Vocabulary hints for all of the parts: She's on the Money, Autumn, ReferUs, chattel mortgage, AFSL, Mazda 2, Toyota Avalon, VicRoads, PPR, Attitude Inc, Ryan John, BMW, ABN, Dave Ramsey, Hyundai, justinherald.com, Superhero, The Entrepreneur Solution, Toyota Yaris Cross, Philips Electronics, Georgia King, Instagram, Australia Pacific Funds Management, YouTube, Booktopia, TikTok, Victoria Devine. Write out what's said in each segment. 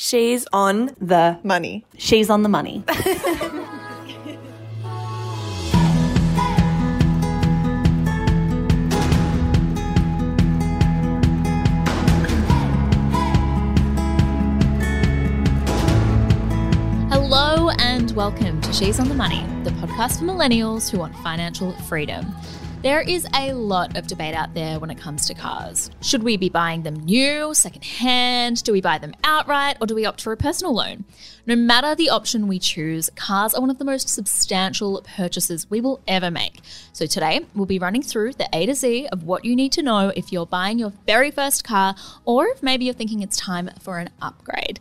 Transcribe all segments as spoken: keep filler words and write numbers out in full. She's on the money. She's on the money. Hello and welcome to She's on the Money, the podcast for millennials who want financial freedom. There is a lot of debate out there when it comes to cars. Should we be buying them new, secondhand? Do we buy them outright, or do we opt for a personal loan? No matter the option we choose, cars are one of the most substantial purchases we will ever make. So today, we'll be running through the A to Z of what you need to know if you're buying your very first car, or if maybe you're thinking it's time for an upgrade.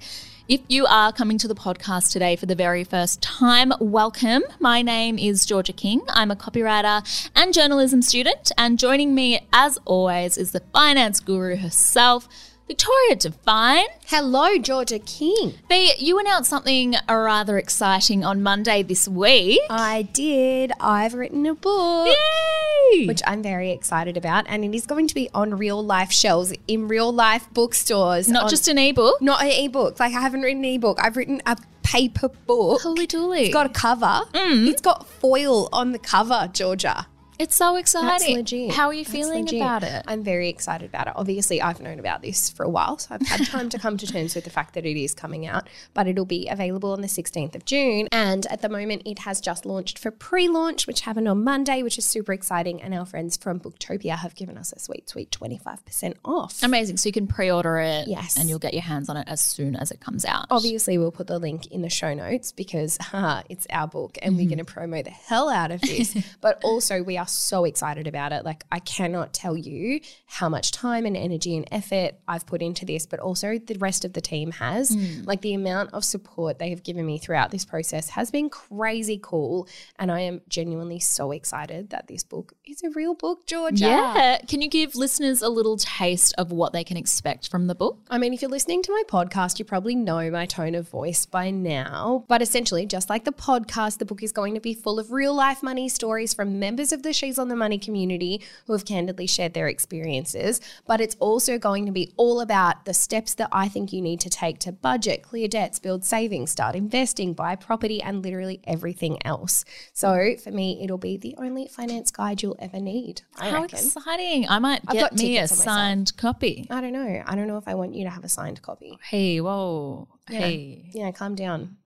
If you are coming to the podcast today for the very first time, welcome. My name is Georgia King. I'm a copywriter and journalism student, and joining me, as always, is the finance guru herself, Victoria Devine. Hello, Georgia King. V, you announced something rather exciting on Monday this week. I did. I've written a book. Yay! Which I'm very excited about. And it is going to be on real life shelves, in real life bookstores. Not on, just an e-book? Not an e-book. Like, I haven't written an e-book. I've written a paper book. Holy dooly. It's got a cover. Mm. It's got foil on the cover, Georgia. It's so exciting. That's legit. How are you That's feeling legit. about it? I'm very excited about it. Obviously, I've known about this for a while, so I've had time to come to terms with the fact that it is coming out, but it'll be available on the sixteenth of June. And at the moment, it has just launched for pre-launch, which happened on Monday, which is super exciting. And our friends from Booktopia have given us a sweet, sweet twenty-five percent off. Amazing. So you can pre-order it. Yes. And you'll get your hands on it as soon as it comes out. Obviously, we'll put the link in the show notes because uh, it's our book and mm. we're going to promo the hell out of this. But also, we are so excited about it. Like, I cannot tell you how much time and energy and effort I've put into this, but also the rest of the team has. Mm. Like, the amount of support they have given me throughout this process has been crazy cool, and I am genuinely so excited that this book is a real book, Georgia. Yeah. Can you give listeners a little taste of what they can expect from the book? I mean, if you're listening to my podcast, you probably know my tone of voice by now, but essentially, just like the podcast, the book is going to be full of real life money stories from members of the She's on the Money community who have candidly shared their experiences, but it's also going to be all about the steps that I think you need to take to budget, clear debts, build savings, start investing, buy property, and literally everything else. So for me, it'll be the only finance guide you'll ever need. I How reckon. exciting. I might I've get me a signed copy. I don't know. I don't know if I want you to have a signed copy. Hey, whoa. Yeah. Hey. Yeah, calm down.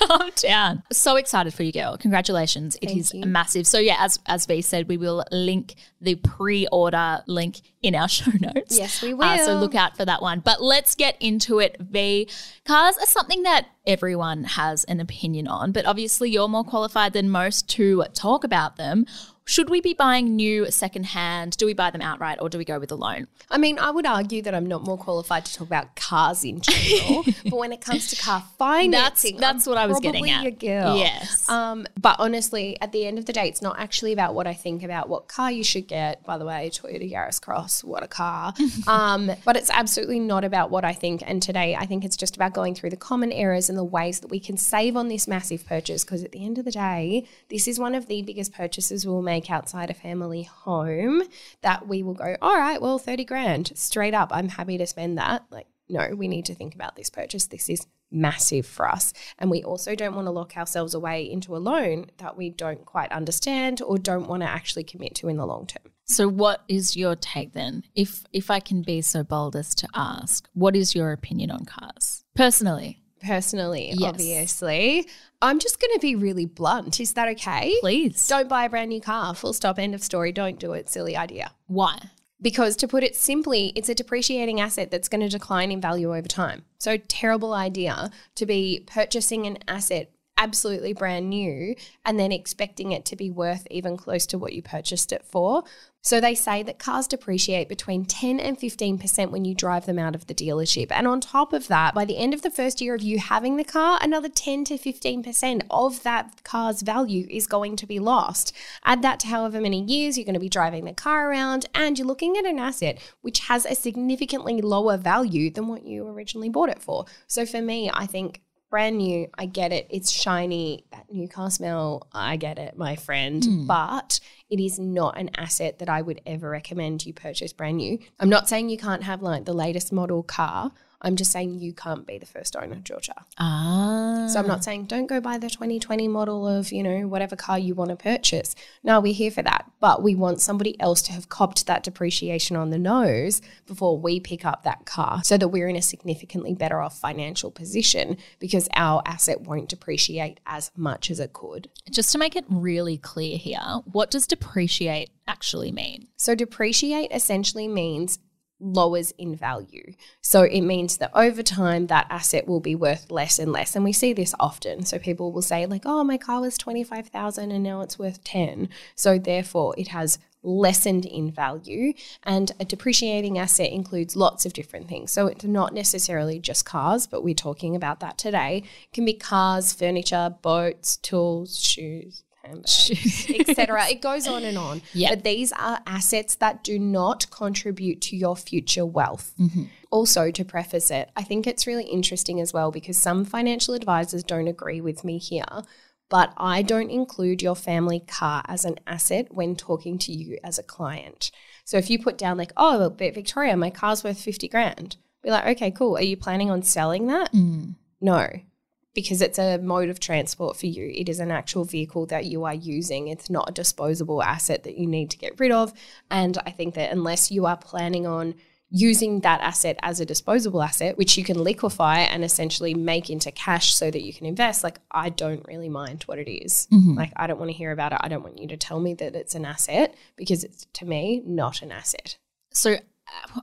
Calm down. So excited for you, girl. Congratulations. It Thank is you. massive. So yeah, as as V said, we will link the pre-order link in our show notes. Yes, we will. Uh, so look out for that one. But let's get into it, V. Cars are something that everyone has an opinion on, but obviously you're more qualified than most to talk about them. Should we be buying new secondhand? Do we buy them outright, or do we go with a loan? I mean, I would argue that I'm not more qualified to talk about cars in general, but when it comes to car financing, that's, that's what I was getting at. Probably your girl. Yes. Um, but honestly, at the end of the day, it's not actually about what I think about what car you should get. By the way, Toyota Yaris Cross, what a car. um, but it's absolutely not about what I think. And today, I think it's just about going through the common errors and the ways that we can save on this massive purchase, because at the end of the day, this is one of the biggest purchases we'll make outside a family home, that we will go, all right, well, thirty grand straight up, I'm happy to spend that. Like, no, we need to think about this purchase. This is massive for us. And we also don't want to lock ourselves away into a loan that we don't quite understand or don't want to actually commit to in the long term. So what is your take then? If if I can be so bold as to ask, what is your opinion on cars? Personally. Personally, yes. Obviously. I'm just going to be really blunt. Is that okay? Please. Don't buy a brand new car. Full stop, end of story. Don't do it. Silly idea. Why? Because, to put it simply, it's a depreciating asset that's going to decline in value over time. So, terrible idea to be purchasing an asset absolutely brand new and then expecting it to be worth even close to what you purchased it for. So they say that cars depreciate between ten and fifteen percent when you drive them out of the dealership. And on top of that, by the end of the first year of you having the car, another ten to fifteen percent of that car's value is going to be lost. Add that to however many years you're going to be driving the car around, and you're looking at an asset which has a significantly lower value than what you originally bought it for. So for me, I think brand new, I get it. It's shiny. That new car smell, I get it, my friend. Mm. But it is not an asset that I would ever recommend you purchase brand new. I'm not saying you can't have like the latest model car. I'm just saying you can't be the first owner, Georgia. Ah. So I'm not saying don't go buy the twenty twenty model of, you know, whatever car you want to purchase. No, we're here for that. But we want somebody else to have copped that depreciation on the nose before we pick up that car so that we're in a significantly better off financial position because our asset won't depreciate as much as it could. Just to make it really clear here, what does depreciate actually mean? So depreciate essentially means lowers in value. So it means that over time that asset will be worth less and less. And we see this often. So people will say like, oh, my car was twenty-five thousand dollars and now it's worth ten thousand dollars. So therefore it has lessened in value, and a depreciating asset includes lots of different things. So it's not necessarily just cars, but we're talking about that today. It can be cars, furniture, boats, tools, shoes, et cetera. It goes on and on. Yep. But these are assets that do not contribute to your future wealth. Mm-hmm. Also, to preface it, I think it's really interesting as well because some financial advisors don't agree with me here, but I don't include your family car as an asset when talking to you as a client. So if you put down like, oh, but Victoria, my car's worth fifty grand, be like, okay, cool. Are you planning on selling that? Mm. No. Because it's a mode of transport for you. It is an actual vehicle that you are using. It's not a disposable asset that you need to get rid of. And I think that unless you are planning on using that asset as a disposable asset, which you can liquefy and essentially make into cash so that you can invest, like I don't really mind what it is. Mm-hmm. Like I don't want to hear about it. I don't want you to tell me that it's an asset because it's, to me, not an asset. So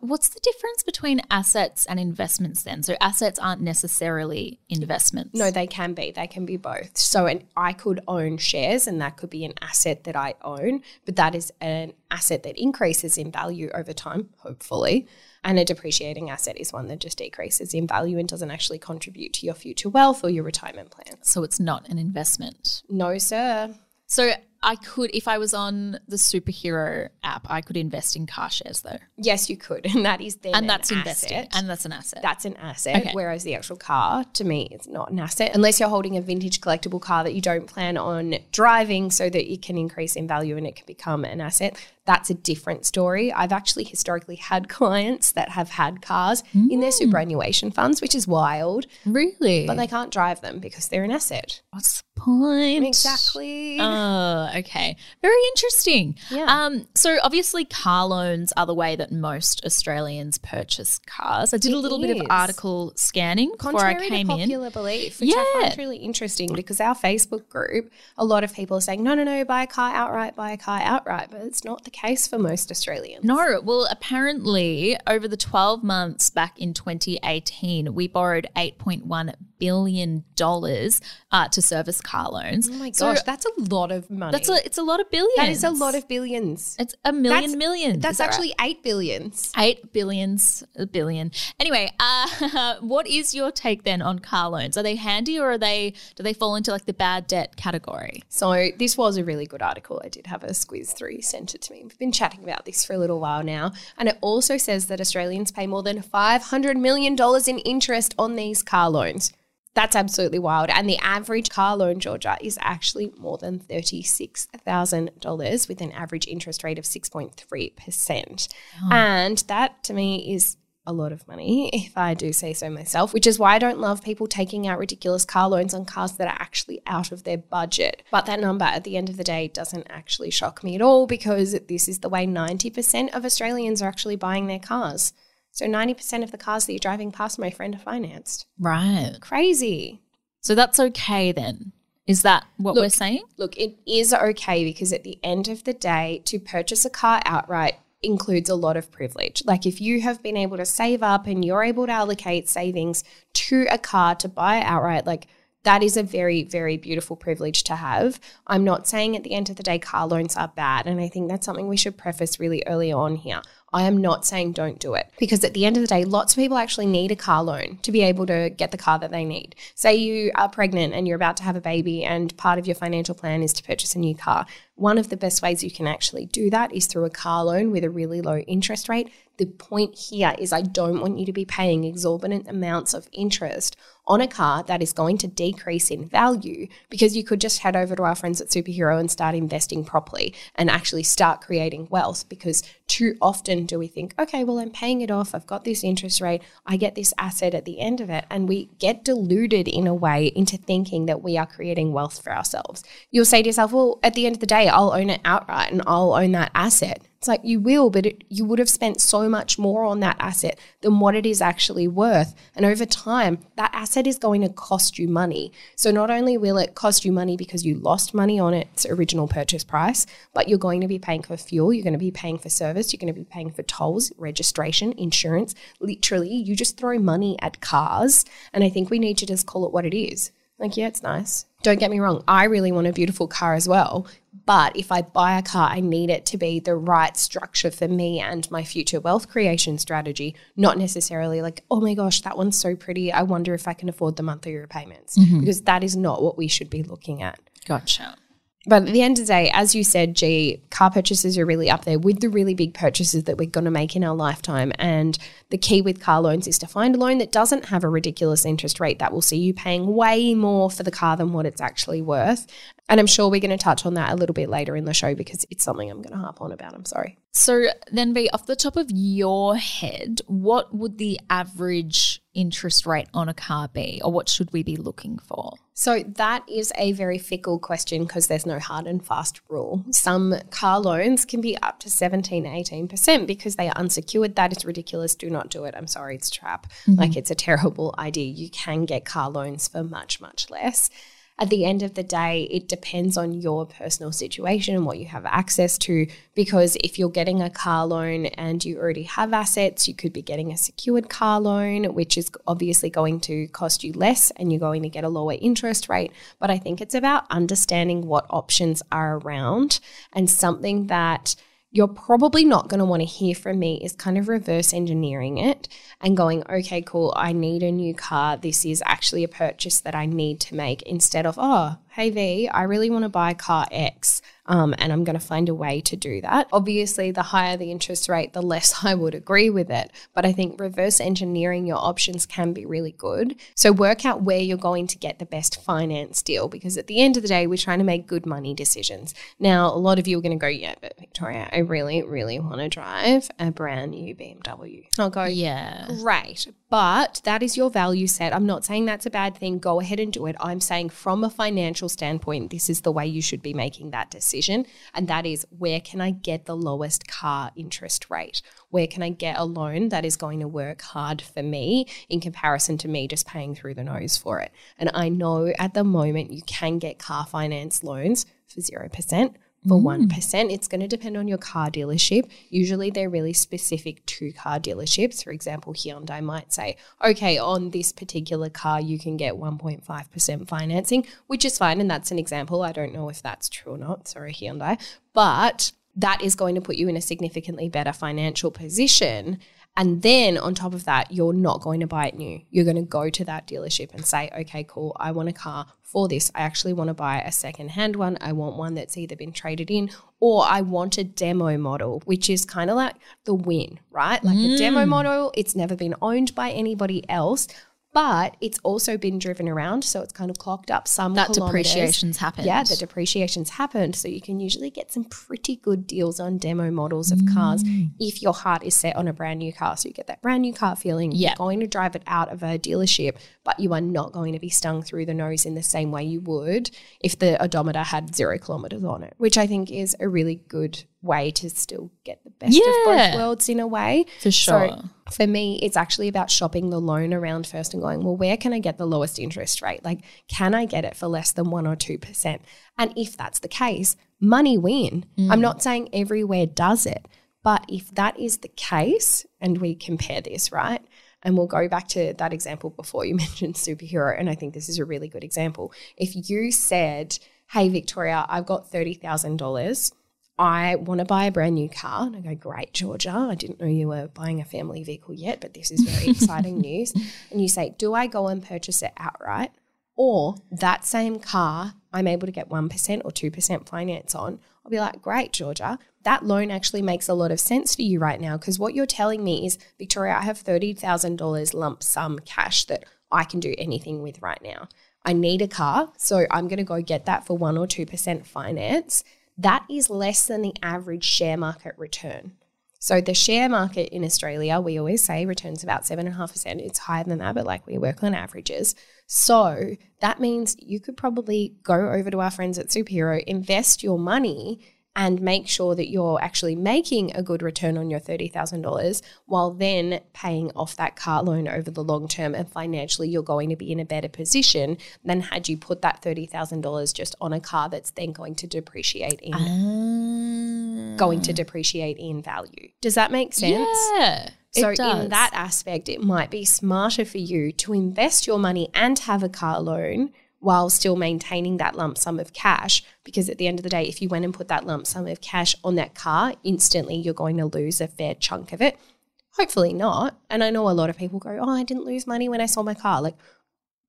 what's the difference between assets and investments then? So assets aren't necessarily investments. No, they can be. They can be both. So an, I could own shares and that could be an asset that I own, but that is an asset that increases in value over time, hopefully. And a depreciating asset is one that just decreases in value and doesn't actually contribute to your future wealth or your retirement plan. So it's not an investment? No, sir. So I could, if I was on the Superhero app, I could invest in car shares though. Yes, you could. And that is then and that's an investing. Asset. And that's an asset. That's an asset. Okay. Whereas the actual car, to me, it's not an asset. Unless you're holding a vintage collectible car that you don't plan on driving so that it can increase in value and it can become an asset. That's a different story. I've actually historically had clients that have had cars mm. in their superannuation funds, which is wild. Really? But they can't drive them because they're an asset. What's the point? Exactly. Oh, okay. Very interesting. Yeah. Um, so obviously car loans are the way that most Australians purchase cars. I did it a little is. bit of article scanning Contrary before I came in. Contrary to popular belief, which yeah. I find really interesting because our Facebook group, a lot of people are saying, no, no, no, buy a car outright, buy a car outright. But it's not the case for most Australians. No, well, apparently over the twelve months back in twenty eighteen, we borrowed eight point one billion dollars uh, to service car loans. Oh my gosh, so that's a lot of money. That's a, it's a lot of billions. That is a lot of billions. It's a million that's, millions. That's actually right? eight billions. Eight billions, a billion. Anyway, uh, what is your take then on car loans? Are they handy or are they do they fall into like the bad debt category? So this was a really good article. I did have a squeeze through sent it to me. We've been chatting about this for a little while now, and it also says that Australians pay more than five hundred million dollars in interest on these car loans. That's absolutely wild. And the average car loan, Georgia, is actually more than thirty-six thousand dollars with an average interest rate of six point three percent. Oh. And that to me is a lot of money, if I do say so myself, which is why I don't love people taking out ridiculous car loans on cars that are actually out of their budget. But that number at the end of the day doesn't actually shock me at all because this is the way ninety percent of Australians are actually buying their cars. So ninety percent of the cars that you're driving past, my friend, are financed. Right. Crazy. So that's okay then. Is that what look, we're saying? Look, it is okay because at the end of the day, to purchase a car outright includes a lot of privilege. Like if you have been able to save up and you're able to allocate savings to a car to buy outright, like that is a very, very beautiful privilege to have. I'm not saying at the end of the day car loans are bad, and I think that's something we should preface really early on here. I am not saying don't do it because at the end of the day, lots of people actually need a car loan to be able to get the car that they need. Say you are pregnant and you're about to have a baby and part of your financial plan is to purchase a new car. One of the best ways you can actually do that is through a car loan with a really low interest rate The point here is I don't want you to be paying exorbitant amounts of interest on a car that is going to decrease in value, because you could just head over to our friends at Superhero and start investing properly and actually start creating wealth. Because too often do we think, okay, well, I'm paying it off. I've got this interest rate. I get this asset at the end of it. And we get deluded in a way into thinking that we are creating wealth for ourselves. You'll say to yourself, well, at the end of the day, I'll own it outright and I'll own that asset. It's like you will, but it, you would have spent so much more on that asset than what it is actually worth. And over time, that asset is going to cost you money. So not only will it cost you money because you lost money on its original purchase price, but you're going to be paying for fuel, you're going to be paying for service, you're going to be paying for tolls, registration, insurance. Literally, you just throw money at cars. And I think we need to just call it what it is. Like, yeah, it's nice. Don't get me wrong, I really want a beautiful car as well. But if I buy a car, I need it to be the right structure for me and my future wealth creation strategy, not necessarily like, oh my gosh, that one's so pretty. I wonder if I can afford the monthly repayments, mm-hmm. because that is not what we should be looking at. Gotcha. But at the end of the day, as you said, gee, car purchases are really up there with the really big purchases that we're going to make in our lifetime. And the key with car loans is to find a loan that doesn't have a ridiculous interest rate that will see you paying way more for the car than what it's actually worth. And I'm sure we're going to touch on that a little bit later in the show because it's something I'm going to harp on about. I'm sorry. So then, V, off the top of your head, what would the average interest rate on a car be, or what should we be looking for? So that is a very fickle question because there's no hard and fast rule. Some car loans can be up to seventeen, eighteen percent because they are unsecured. That is ridiculous. Do not do it. I'm sorry, it's a trap. Mm-hmm. Like, it's a terrible idea. You can get car loans for much, much less. At the end of the day, it depends on your personal situation and what you have access to, because if you're getting a car loan and you already have assets, you could be getting a secured car loan, which is obviously going to cost you less and you're going to get a lower interest rate. But I think it's about understanding what options are around, and something that you're probably not going to want to hear from me is kind of reverse engineering it and going, okay, cool, I need a new car. This is actually a purchase that I need to make, instead of, oh, hey, V, I really want to buy car X um, and I'm going to find a way to do that. Obviously, the higher the interest rate, the less I would agree with it. But I think reverse engineering your options can be really good. So work out where you're going to get the best finance deal, because at the end of the day, we're trying to make good money decisions. Now, a lot of you are going to go, yeah, but Victoria, I really, really want to drive a brand new B M W. I'll go, yeah, great. But that is your value set. I'm not saying that's a bad thing. Go ahead and do it. I'm saying from a financial standpoint, this is the way you should be making that decision. And that is, where can I get the lowest car interest rate? Where can I get a loan that is going to work hard for me in comparison to me just paying through the nose for it? And I know at the moment you can get car finance loans for zero percent. For one percent, it's going to depend on your car dealership. Usually they're really specific to car dealerships. For example, Hyundai might say, okay, on this particular car, you can get one point five percent financing, which is fine. And that's an example. I don't know if that's true or not. Sorry, Hyundai. But that is going to put you in a significantly better financial position. And then on top of that, you're not going to buy it new. You're going to go to that dealership and say, okay, cool, I want a car for this. I actually want to buy a secondhand one. I want one that's either been traded in, or I want a demo model, which is kind of like the win, right? Like mm. a demo model, it's never been owned by anybody else, but it's also been driven around, so it's kind of clocked up some That kilometers. depreciation's happened. Yeah, the depreciation's happened. So you can usually get some pretty good deals on demo models of mm. cars if your heart is set on a brand new car. So you get that brand new car feeling. Yep. You're going to drive it out of a dealership, but you are not going to be stung through the nose in the same way you would if the odometer had zero kilometers on it, which I think is a really good way to still get the best yeah. of both worlds in a way. For sure. So for me, it's actually about shopping the loan around first and going, well, where can I get the lowest interest rate? Like, can I get it for less than one or two percent? And if that's the case, money win. Mm. I'm not saying everywhere does it, but if that is the case, and we compare this, right? And we'll go back to that example before, you mentioned Superhero, and I think this is a really good example. If you said, hey, Victoria, I've got thirty thousand dollars, I want to buy a brand new car. And I go, great, Georgia, I didn't know you were buying a family vehicle yet, but this is very exciting news. And you say, do I go and purchase it outright? Or that same car, I'm able to get one percent or two percent finance on. I'll be like, great, Georgia, that loan actually makes a lot of sense for you right now, because what you're telling me is, Victoria, I have thirty thousand dollars lump sum cash that I can do anything with right now. I need a car, so I'm going to go get that for one or two percent finance. That is less than the average share market return. So the share market in Australia, we always say, returns about seven point five percent. It's higher than that, but like we work on averages. So that means you could probably go over to our friends at Superhero, invest your money, and make sure that you're actually making a good return on your thirty thousand dollars while then paying off that car loan over the long term. And financially, you're going to be in a better position than had you put that thirty thousand dollars just on a car that's then going to depreciate in ah. going to depreciate in value. Does that make sense? Yeah. So in that aspect, it might be smarter for you to invest your money and have a car loan while still maintaining that lump sum of cash, because at the end of the day, if you went and put that lump sum of cash on that car, instantly you're going to lose a fair chunk of it. Hopefully not. And I know a lot of people go, oh, I didn't lose money when I sold my car. Like,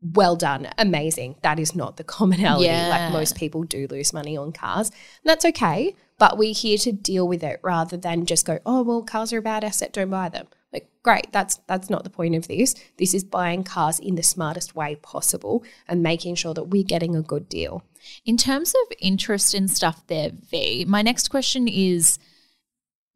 well done, amazing. That is not the commonality. Yeah. Like, most people do lose money on cars, and that's okay. But we're here to deal with it rather than just go, oh, well, cars are a bad asset, don't buy them. Like, great, that's that's not the point of this. This is buying cars in the smartest way possible and making sure that we're getting a good deal. In terms of interest and stuff there, V, my next question is,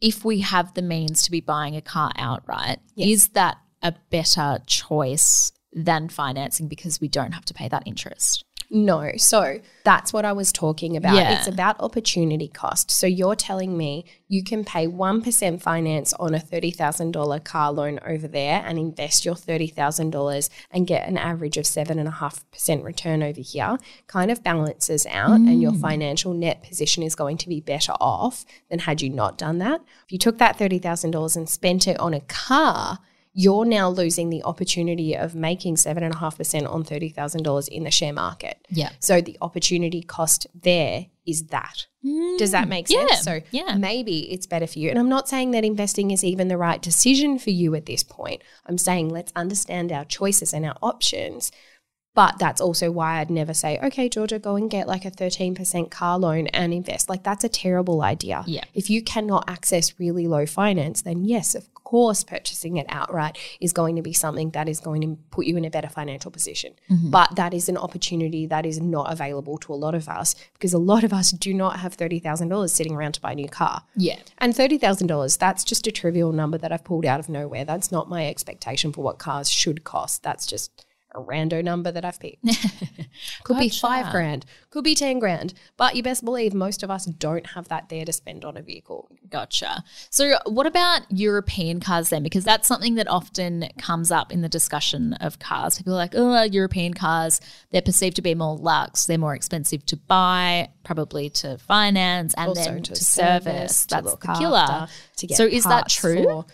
if we have the means to be buying a car outright, yes, is that a better choice than financing because we don't have to pay that interest? No. So that's what I was talking about. Yeah. It's about opportunity cost. So you're telling me you can pay one percent finance on a thirty thousand dollars car loan over there and invest your thirty thousand dollars and get an average of seven point five percent return over here, kind of balances out, mm. and your financial net position is going to be better off than had you not done that. If you took that thirty thousand dollars and spent it on a car, you're now losing the opportunity of making seven point five percent on thirty thousand dollars in the share market. Yeah. So the opportunity cost there is that. Mm. Does that make sense? Yeah. So yeah. maybe it's better for you. And I'm not saying that investing is even the right decision for you at this point. I'm saying let's understand our choices and our options. But that's also why I'd never say, okay, Georgia, go and get like a thirteen percent car loan and invest. Like, that's a terrible idea. Yeah. If you cannot access really low finance, then yes, of course, purchasing it outright is going to be something that is going to put you in a better financial position. Mm-hmm. But that is an opportunity that is not available to a lot of us, because a lot of us do not have thirty thousand dollars sitting around to buy a new car. Yeah. And thirty thousand dollars, that's just a trivial number that I've pulled out of nowhere. That's not my expectation for what cars should cost. That's just a rando number that I've picked. Could gotcha. be five grand, could be ten grand, but you best believe most of us don't have that there to spend on a vehicle. Gotcha. So what about European cars then? Because that's something that often comes up in the discussion of cars. People are like, oh, European cars, they're perceived to be more luxe. They're more expensive to buy, probably to finance, and also then to, to service. service. To that's the killer. After, to get so is that true? For-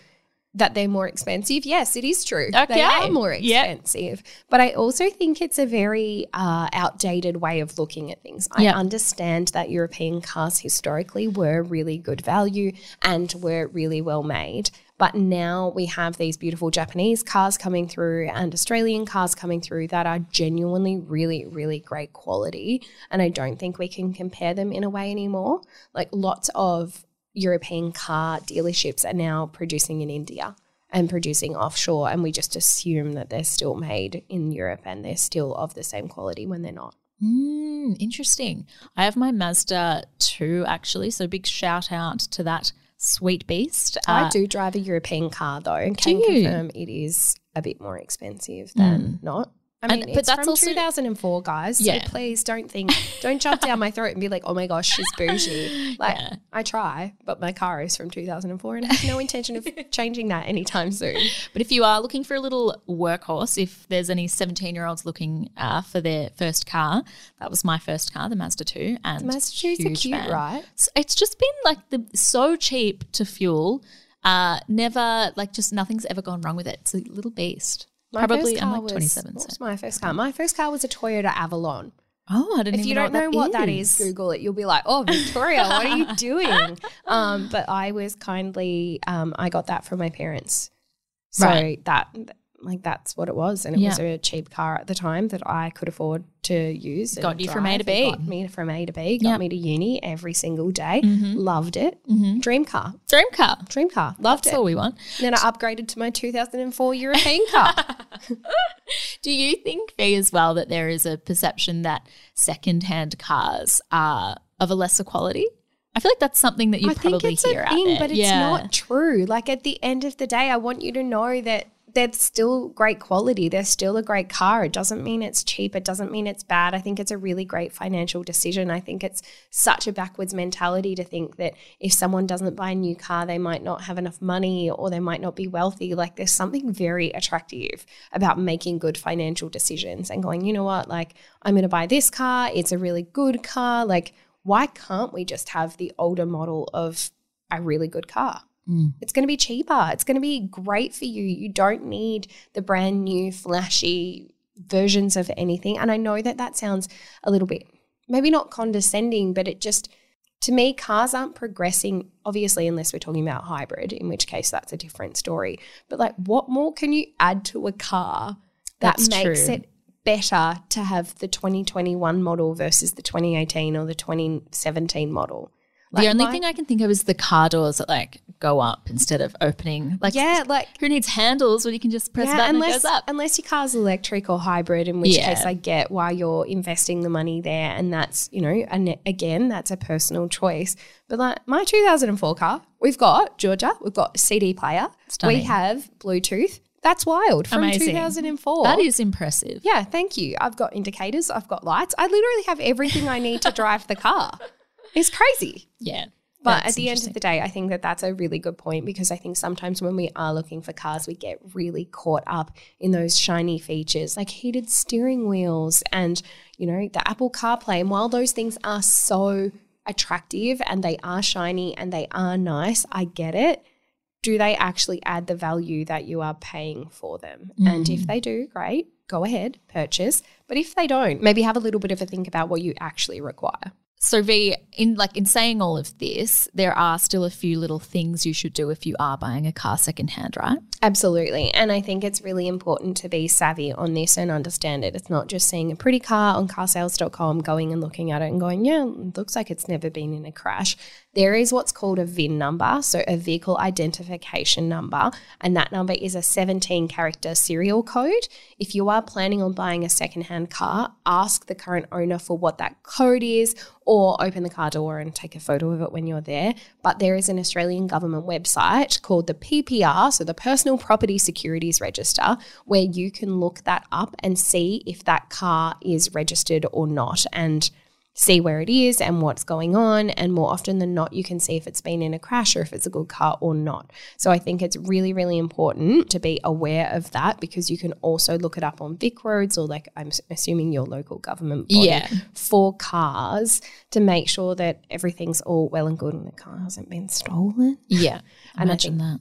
That they're more expensive? Yes, it is true. Okay. They are more expensive. Yep. But I also think it's a very uh, outdated way of looking at things. I yep. understand that European cars historically were really good value and were really well made. But now we have these beautiful Japanese cars coming through and Australian cars coming through that are genuinely really, really great quality. And I don't think we can compare them in a way anymore. Like, lots of European car dealerships are now producing in India and producing offshore, and we just assume that they're still made in Europe and they're still of the same quality when they're not. Mm, interesting. I have my Mazda two actually, so big shout out to that sweet beast. I uh, do drive a European car though, and can confirm it is a bit more expensive than mm. not. I mean, and, it's but that's from also, two thousand four, guys, so yeah. please don't think, don't jump down my throat and be like, oh my gosh, she's bougie. Like, yeah. I try, but my car is from two thousand four and I have no intention of changing that anytime soon. But if you are looking for a little workhorse, if there's any seventeen-year-olds looking uh, for their first car, that was my first car, the Mazda two. And the Mazda two is a cute, fan. right? So it's just been like the so cheap to fuel, uh, never, like just nothing's ever gone wrong with it. It's a little beast. My Probably I'm like was, twenty-seven. What was my first car? My first car was a Toyota Avalon. Oh, I didn't if even know If you don't know what, that, what is. that is, Google it. You'll be like, oh, Victoria, what are you doing? Um, but I was kindly um, – I got that from my parents. So right. that – Like that's what it was, and it yeah. was a cheap car at the time that I could afford to use. Got you drive. from A to B. It got me from A to B. Got yep. me to uni every single day. Mm-hmm. Loved it. Mm-hmm. Dream car. Dream car. Dream car. Loved that's it. All we want. And then I upgraded to my two thousand four European car. Do you think, Fee, as well, that there is a perception that second-hand cars are of a lesser quality? I feel like that's something that you I probably think it's hear a thing, out there. But it's yeah. not true. Like at the end of the day, I want you to know that they're still great quality. They're still a great car. It doesn't mean it's cheap. It doesn't mean it's bad. I think it's a really great financial decision. I think it's such a backwards mentality to think that if someone doesn't buy a new car, they might not have enough money or they might not be wealthy. Like there's something very attractive about making good financial decisions and going, you know what, like I'm going to buy this car. It's a really good car. Like why can't we just have the older model of a really good car? Mm. It's going to be cheaper. It's going to be great for you. You don't need the brand new flashy versions of anything. And I know that that sounds a little bit maybe not condescending, but it just to me cars aren't progressing, obviously, unless we're talking about hybrid, in which case that's a different story. But like what more can you add to a car that that's makes true. It better to have the twenty twenty-one model versus the twenty eighteen or the twenty seventeen model? Like the only my, thing I can think of is the car doors that like go up instead of opening. Like, yeah, like who needs handles when you can just press yeah, a button unless, and it goes up? Unless your car's electric or hybrid, in which yeah. case I get why you're investing the money there, and that's, you know, and again, that's a personal choice. But like my two thousand four car, we've got Georgia, we've got a C D player, stunning. We have Bluetooth. That's wild from Amazing. two thousand four. That is impressive. Yeah, thank you. I've got indicators, I've got lights. I literally have everything I need to drive the car. It's crazy. Yeah. But at the end of the day, I think that that's a really good point, because I think sometimes when we are looking for cars, we get really caught up in those shiny features like heated steering wheels and, you know, the Apple CarPlay. And while those things are so attractive and they are shiny and they are nice, I get it. Do they actually add the value that you are paying for them? Mm-hmm. And if they do, great, go ahead, purchase. But if they don't, maybe have a little bit of a think about what you actually require. So V, in like in saying all of this, there are still a few little things you should do if you are buying a car secondhand, right? Absolutely. And I think it's really important to be savvy on this and understand it. It's not just seeing a pretty car on car sales dot com, going and looking at it and going, yeah, it looks like it's never been in a crash. There is what's called a V I N number, so a vehicle identification number, and that number is a seventeen-character serial code. If you are planning on buying a secondhand car, ask the current owner for what that code is, or open the car door and take a photo of it when you're there. But there is an Australian government website called the P P R, so the Personal Property Securities Register, where you can look that up and see if that car is registered or not, and see where it is and what's going on. And more often than not, you can see if it's been in a crash or if it's a good car or not. So I think it's really, really important to be aware of that, because you can also look it up on VicRoads or like I'm assuming your local government body yeah. for cars, to make sure that everything's all well and good and the car hasn't been stolen. Yeah, and imagine I think, that.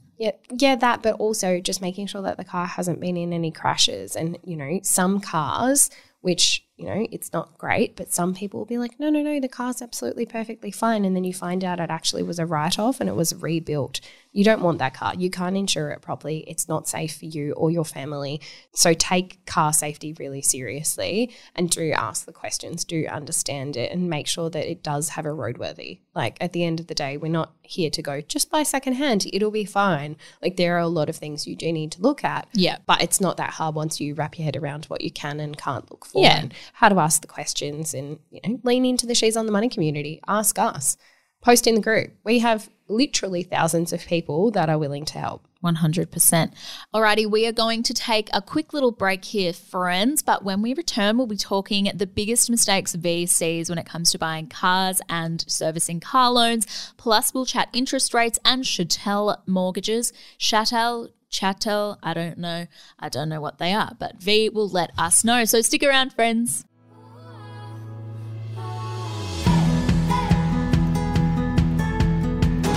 Yeah, yeah, that, but also just making sure that the car hasn't been in any crashes. And, you know, some cars, which, you know, it's not great, but some people will be like, no, no, no, the car's absolutely perfectly fine. And then you find out it actually was a write-off and it was rebuilt. You don't want that car. You can't insure it properly. It's not safe for you or your family. So take car safety really seriously, and do ask the questions, do understand it, and make sure that it does have a roadworthy. Like at the end of the day, we're not here to go, just buy secondhand, it'll be fine. Like there are a lot of things you do need to look at. Yeah. But it's not that hard once you wrap your head around what you can and can't look for. Yeah. And how to ask the questions, and, you know, lean into the She's on the Money community. Ask us. Post in the group. We have literally thousands of people that are willing to help. one hundred percent. Alrighty, we are going to take a quick little break here, friends, but when we return, we'll be talking the biggest mistakes V Cs when it comes to buying cars and servicing car loans. Plus, we'll chat interest rates and chattel mortgages. Chattel, chattel, I don't know. I don't know what they are, but V will let us know. So stick around, friends.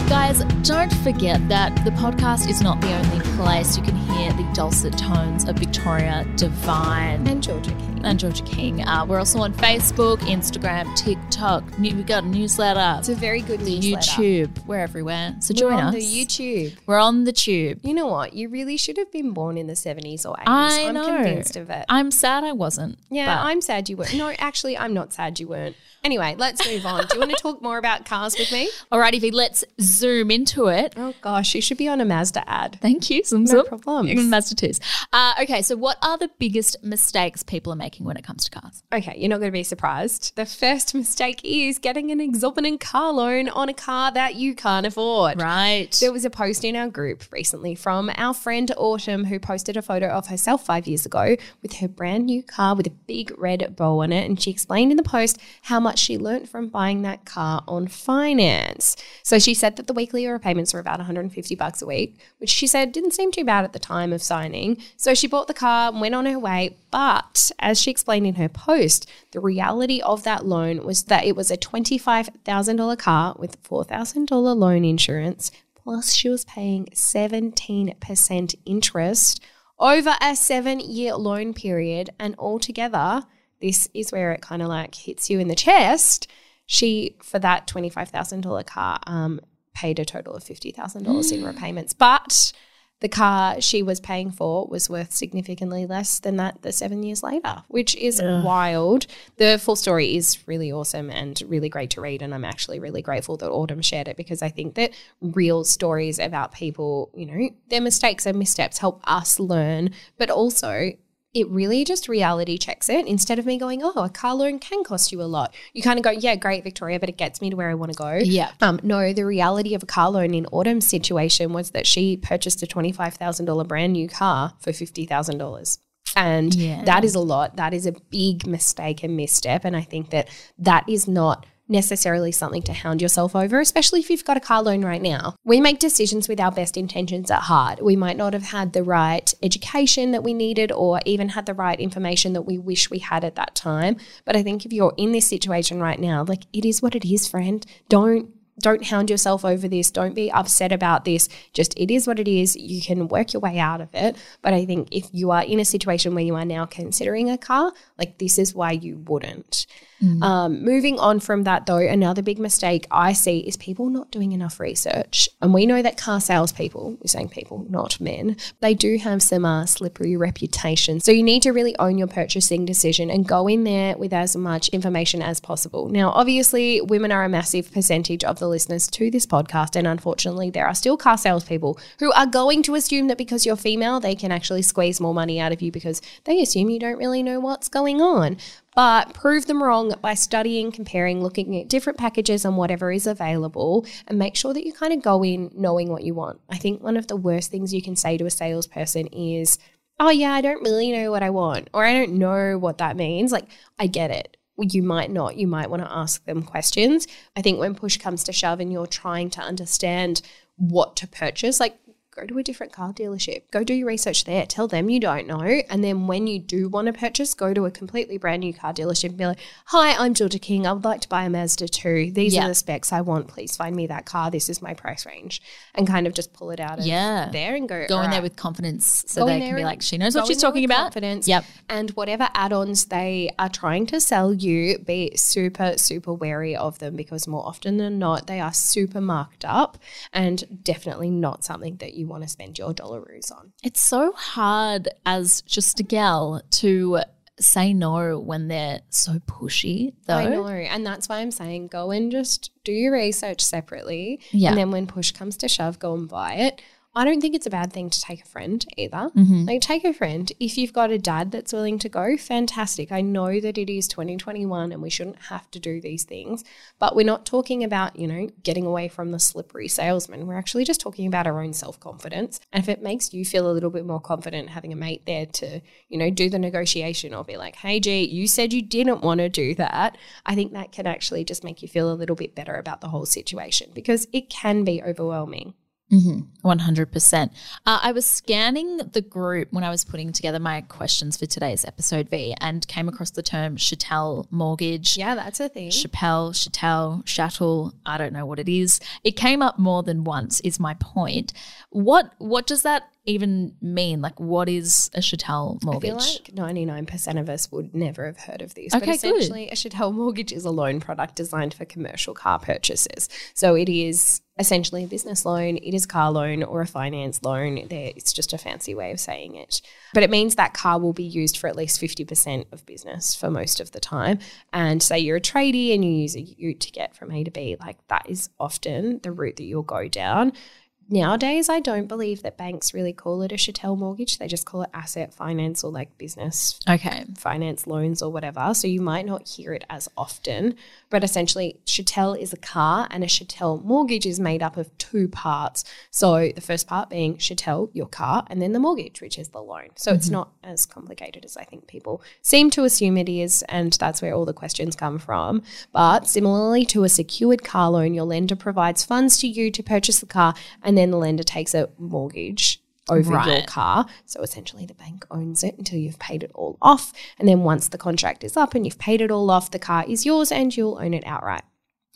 Guys, don't forget that the podcast is not the only place you can hear the dulcet tones of Victoria Devine. And Georgia King. and Georgia King. Uh, we're also on Facebook, Instagram, TikTok. New, we've got a newsletter. It's a very good the newsletter. YouTube. We're everywhere. So we're join us. We're on the YouTube. We're on the tube. You know what? You really should have been born in the seventies or eighties. I I'm know. Convinced of it. I'm sad I wasn't. Yeah, I'm sad you weren't. No, actually, I'm not sad you weren't. Anyway, let's move on. Do you want to talk more about cars with me? All right, Evie, let's zoom into it. Oh, gosh, you should be on a Mazda ad. Thank you. Zoom, no problem. Mazda twos. Uh, okay, so what are the biggest mistakes people are making when it comes to cars? Okay, you're not going to be surprised. The first mistake is getting an exorbitant car loan on a car that you can't afford. Right. There was a post in our group recently from our friend Autumn, who posted a photo of herself five years ago with her brand new car with a big red bow on it, and she explained in the post how much she learnt from buying that car on finance. So she said that the weekly repayments were about one hundred fifty bucks a week, which she said didn't seem too bad at the time of signing. So she bought the car and went on her way. But as she explained in her post, the reality of that loan was that it was a twenty-five thousand dollars car with four thousand dollars loan insurance, plus she was paying seventeen percent interest over a seven-year loan period, and altogether – this is where it kind of like hits you in the chest. She, for that twenty-five thousand dollars car, um, paid a total of fifty thousand dollars mm. in repayments. But the car she was paying for was worth significantly less than that the seven years later, which is Ugh. wild. The full story is really awesome and really great to read, and I'm actually really grateful that Autumn shared it, because I think that real stories about people, you know, their mistakes and missteps help us learn, but also – it really just reality checks it. Instead of me going, oh, a car loan can cost you a lot, you kind of go, yeah, great, Victoria, but it gets me to where I want to go. Yeah. Um, no, the reality of a car loan in Autumn's situation was that she purchased a twenty-five thousand dollars brand new car for fifty thousand dollars. And yeah. that is a lot. That is a big mistake and misstep. And I think that that is not necessarily something to hound yourself over, especially if you've got a car loan right now. We make decisions with our best intentions at heart. We might not have had the right education that we needed, or even had the right information that we wish we had at that time. But I think if you're in this situation right now, like, it is what it is, friend. Don't Don't hound yourself over this. Don't be upset about this. Just, it is what it is. You can work your way out of it. But I think if you are in a situation where you are now considering a car, like, this is why you wouldn't. Mm-hmm. Um, moving on from that though, another big mistake I see is people not doing enough research. And we know that car salespeople, we're saying people, not men, they do have some uh, slippery reputation. So you need to really own your purchasing decision and go in there with as much information as possible. Now, obviously, women are a massive percentage of the listeners to this podcast, and unfortunately there are still car salespeople who are going to assume that because you're female they can actually squeeze more money out of you, because they assume you don't really know what's going on. But prove them wrong by studying, comparing, looking at different packages and whatever is available, and make sure that you kind of go in knowing what you want. I think one of the worst things you can say to a salesperson is, oh yeah, I don't really know what I want, or I don't know what that means. Like, I get it. You might not. You might want to ask them questions. I think when push comes to shove and you're trying to understand what to purchase, like, go to a different car dealership. Go do your research there. Tell them you don't know. And then when you do want to purchase, go to a completely brand new car dealership and be like, hi, I'm Georgia King. I would like to buy a Mazda two. These yeah. are the specs I want. Please find me that car. This is my price range. And kind of just pull it out of yeah. there and go. Go in right. there with confidence, so go they can be like, she knows what she's talking about. Confidence. Yep. And whatever add-ons they are trying to sell you, be super, super wary of them, because more often than not, they are super marked up and definitely not something that you want to spend your dollaroos on. It's so hard as just a gal to say no when they're so pushy though. I know, and that's why I'm saying go and just do your research separately, yeah. and then when push comes to shove, go and buy it. I don't think it's a bad thing to take a friend either. Mm-hmm. Like, take a friend. If you've got a dad that's willing to go, fantastic. I know that it is twenty twenty-one and we shouldn't have to do these things, but we're not talking about, you know, getting away from the slippery salesman. We're actually just talking about our own self-confidence. And if it makes you feel a little bit more confident having a mate there to, you know, do the negotiation or be like, hey, G, you said you didn't want to do that. I think that can actually just make you feel a little bit better about the whole situation, because it can be overwhelming. Mm-hmm. one hundred percent. Uh, I was scanning the group when I was putting together my questions for today's episode, V, and came across the term chattel mortgage. Yeah, that's a thing. Chappelle, chattel, chattel, I don't know what it is. It came up more than once, is my point. What What does that even mean? Like, what is a chattel mortgage? I feel like ninety-nine percent of us would never have heard of these. Okay, but essentially, good. A chattel mortgage is a loan product designed for commercial car purchases. So it is essentially a business loan, it is a car loan or a finance loan. It's just a fancy way of saying it. But it means that car will be used for at least fifty percent of business for most of the time. And say you're a tradie and you use a ute to get from A to B, like that is often the route that you'll go down. Nowadays, I don't believe that banks really call it a chattel mortgage. They just call it asset finance or like business okay. finance loans or whatever. So you might not hear it as often. But essentially, chattel is a car and a chattel mortgage is made up of two parts. So the first part being chattel, your car, and then the mortgage, which is the loan. So mm-hmm. it's not as complicated as I think people seem to assume it is, and that's where all the questions come from. But similarly to a secured car loan, your lender provides funds to you to purchase the car, and then the lender takes a mortgage over right. your car. So essentially the bank owns it until you've paid it all off. And then once the contract is up and you've paid it all off, the car is yours and you'll own it outright.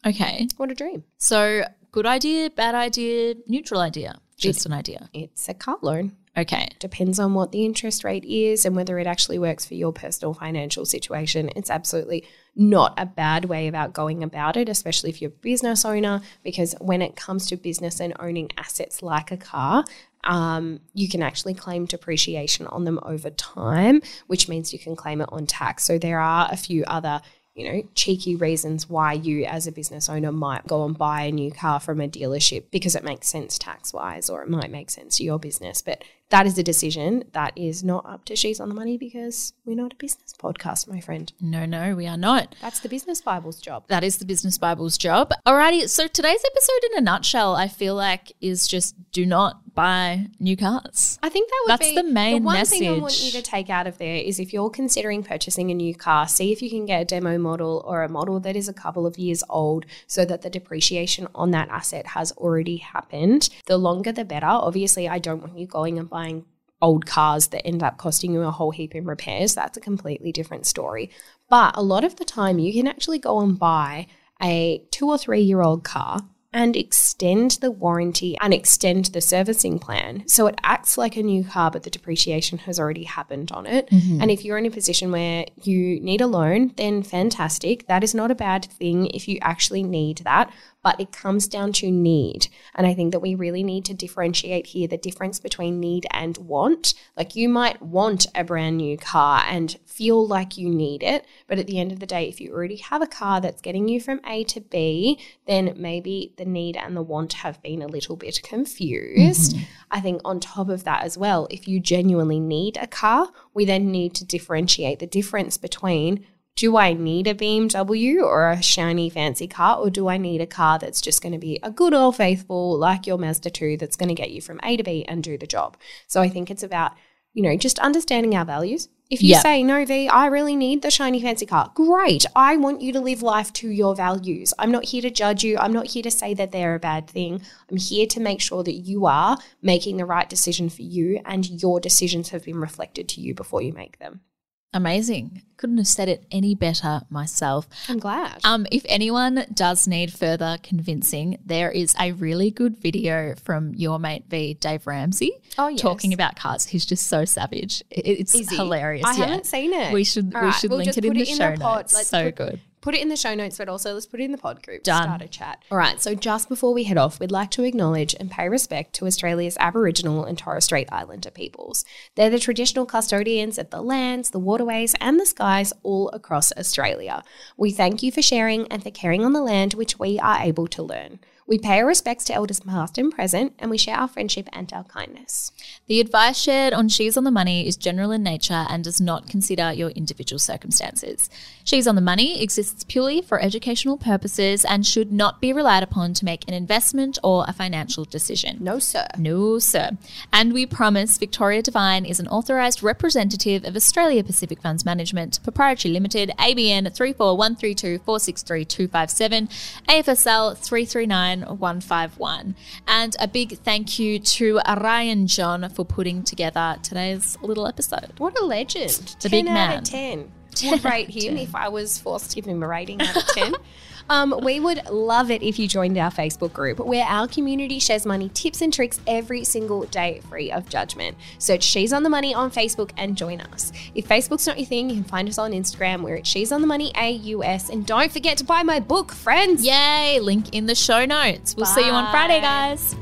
Okay. What a dream. So good idea, bad idea, neutral idea, just it, an idea. It's a car loan. Okay. Depends on what the interest rate is and whether it actually works for your personal financial situation. It's absolutely not a bad way about going about it, especially if you're a business owner, because when it comes to business and owning assets like a car, um, you can actually claim depreciation on them over time, which means you can claim it on tax. So there are a few other you know, cheeky reasons why you as a business owner might go and buy a new car from a dealership because it makes sense tax-wise, or it might make sense to your business. But that is a decision that is not up to She's on the Money, because we're not a business podcast, my friend. No, no, we are not. That's the Business Bible's job. That is the Business Bible's job. Alrighty, so today's episode in a nutshell, I feel like, is just do not buy new cars. I think that would That's be the main message. The one message. thing I want you to take out of there is, if you're considering purchasing a new car, see if you can get a demo model or a model that is a couple of years old, so that the depreciation on that asset has already happened. The longer the better. Obviously, I don't want you going and buying buying old cars that end up costing you a whole heap in repairs. That's a completely different story. But a lot of the time you can actually go and buy a two or three year old car and extend the warranty and extend the servicing plan. So it acts like a new car, but the depreciation has already happened on it. Mm-hmm. And if you're in a position where you need a loan, then fantastic. That is not a bad thing if you actually need that, but it comes down to need. And I think that we really need to differentiate here the difference between need and want. Like, you might want a brand new car and feel like you need it, but at the end of the day, if you already have a car that's getting you from A to B, then maybe the need and the want have been a little bit confused. Mm-hmm. I think on top of that as well, if you genuinely need a car, we then need to differentiate the difference between, do I need a B M W or a shiny fancy car, or do I need a car that's just going to be a good old faithful like your Mazda two that's going to get you from A to B and do the job? So I think it's about, you know, just understanding our values. If you yep. say, no, V, I really need the shiny fancy car, great. I want you to live life to your values. I'm not here to judge you. I'm not here to say that they're a bad thing. I'm here to make sure that you are making the right decision for you, and your decisions have been reflected to you before you make them. Amazing. Couldn't have said it any better myself. I'm glad. Um, if anyone does need further convincing, there is a really good video from your mate V, Dave Ramsey, oh, yes. talking about cars. He's just so savage. It's Easy. hilarious. I yeah. haven't seen it. We should All we right. should we'll link it in the it in show the notes. Let's so put, good. Put it in the show notes, but also let's put it in the pod group. Done. Start a chat. All right. So just before we head off, we'd like to acknowledge and pay respect to Australia's Aboriginal and Torres Strait Islander peoples. They're the traditional custodians of the lands, the waterways, and the sky all across Australia. We thank you for sharing and for caring on the land which we are able to learn. We pay our respects to elders past and present, and we share our friendship and our kindness. The advice shared on She's on the Money is general in nature and does not consider your individual circumstances. She's on the Money exists purely for educational purposes and should not be relied upon to make an investment or a financial decision. No, sir. No, sir. And we promise Victoria Devine is an authorised representative of Australia Pacific Funds Management, Proprietary Limited, A B N three four one three two four six three two five seven, A F S L three three nine one five one. And a big thank you to Ryan John for putting together today's little episode. What a legend. The big man. ten out of ten. would rate him if I was forced to give him a rating out of ten. Um, we would love it if you joined our Facebook group, where our community shares money tips and tricks every single day free of judgment. Search She's on the Money on Facebook and join us. If Facebook's not your thing, you can find us on Instagram. We're at She's on the Money A U S. And don't forget to buy my book, friends. Yay. Link in the show notes. We'll Bye. See you on Friday, guys.